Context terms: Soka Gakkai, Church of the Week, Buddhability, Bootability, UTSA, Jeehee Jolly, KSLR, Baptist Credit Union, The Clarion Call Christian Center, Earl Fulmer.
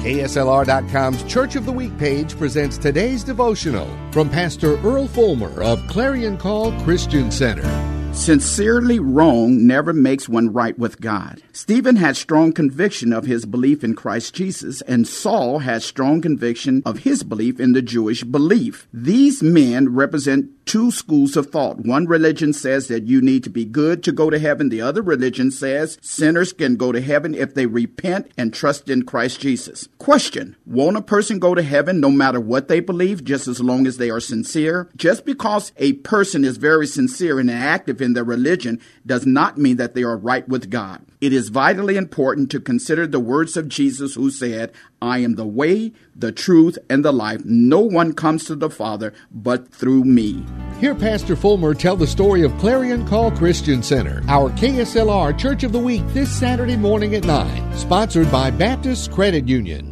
KSLR.com's Church of the Week page presents today's devotional from Pastor Earl Fulmer of Clarion Call Christian Center. Sincerely wrong never makes one right with God. Stephen had strong conviction of his belief in Christ Jesus, and Saul had strong conviction of his belief in the Jewish belief. These men represent two schools of thought. One religion says that you need to be good to go to heaven. The other religion says sinners can go to heaven if they repent and trust in Christ Jesus. Question: won't a person go to heaven no matter what they believe, just as long as they are sincere? Just because a person is very sincere and active in their religion does not mean that they are right with God. It is vitally important to consider the words of Jesus, who said, "I am the way, the truth, and the life. No one comes to the Father but through me." Hear Pastor Fulmer tell the story of Clarion Call Christian Center, our KSLR Church of the Week, this Saturday morning at 9, sponsored by Baptist Credit Union.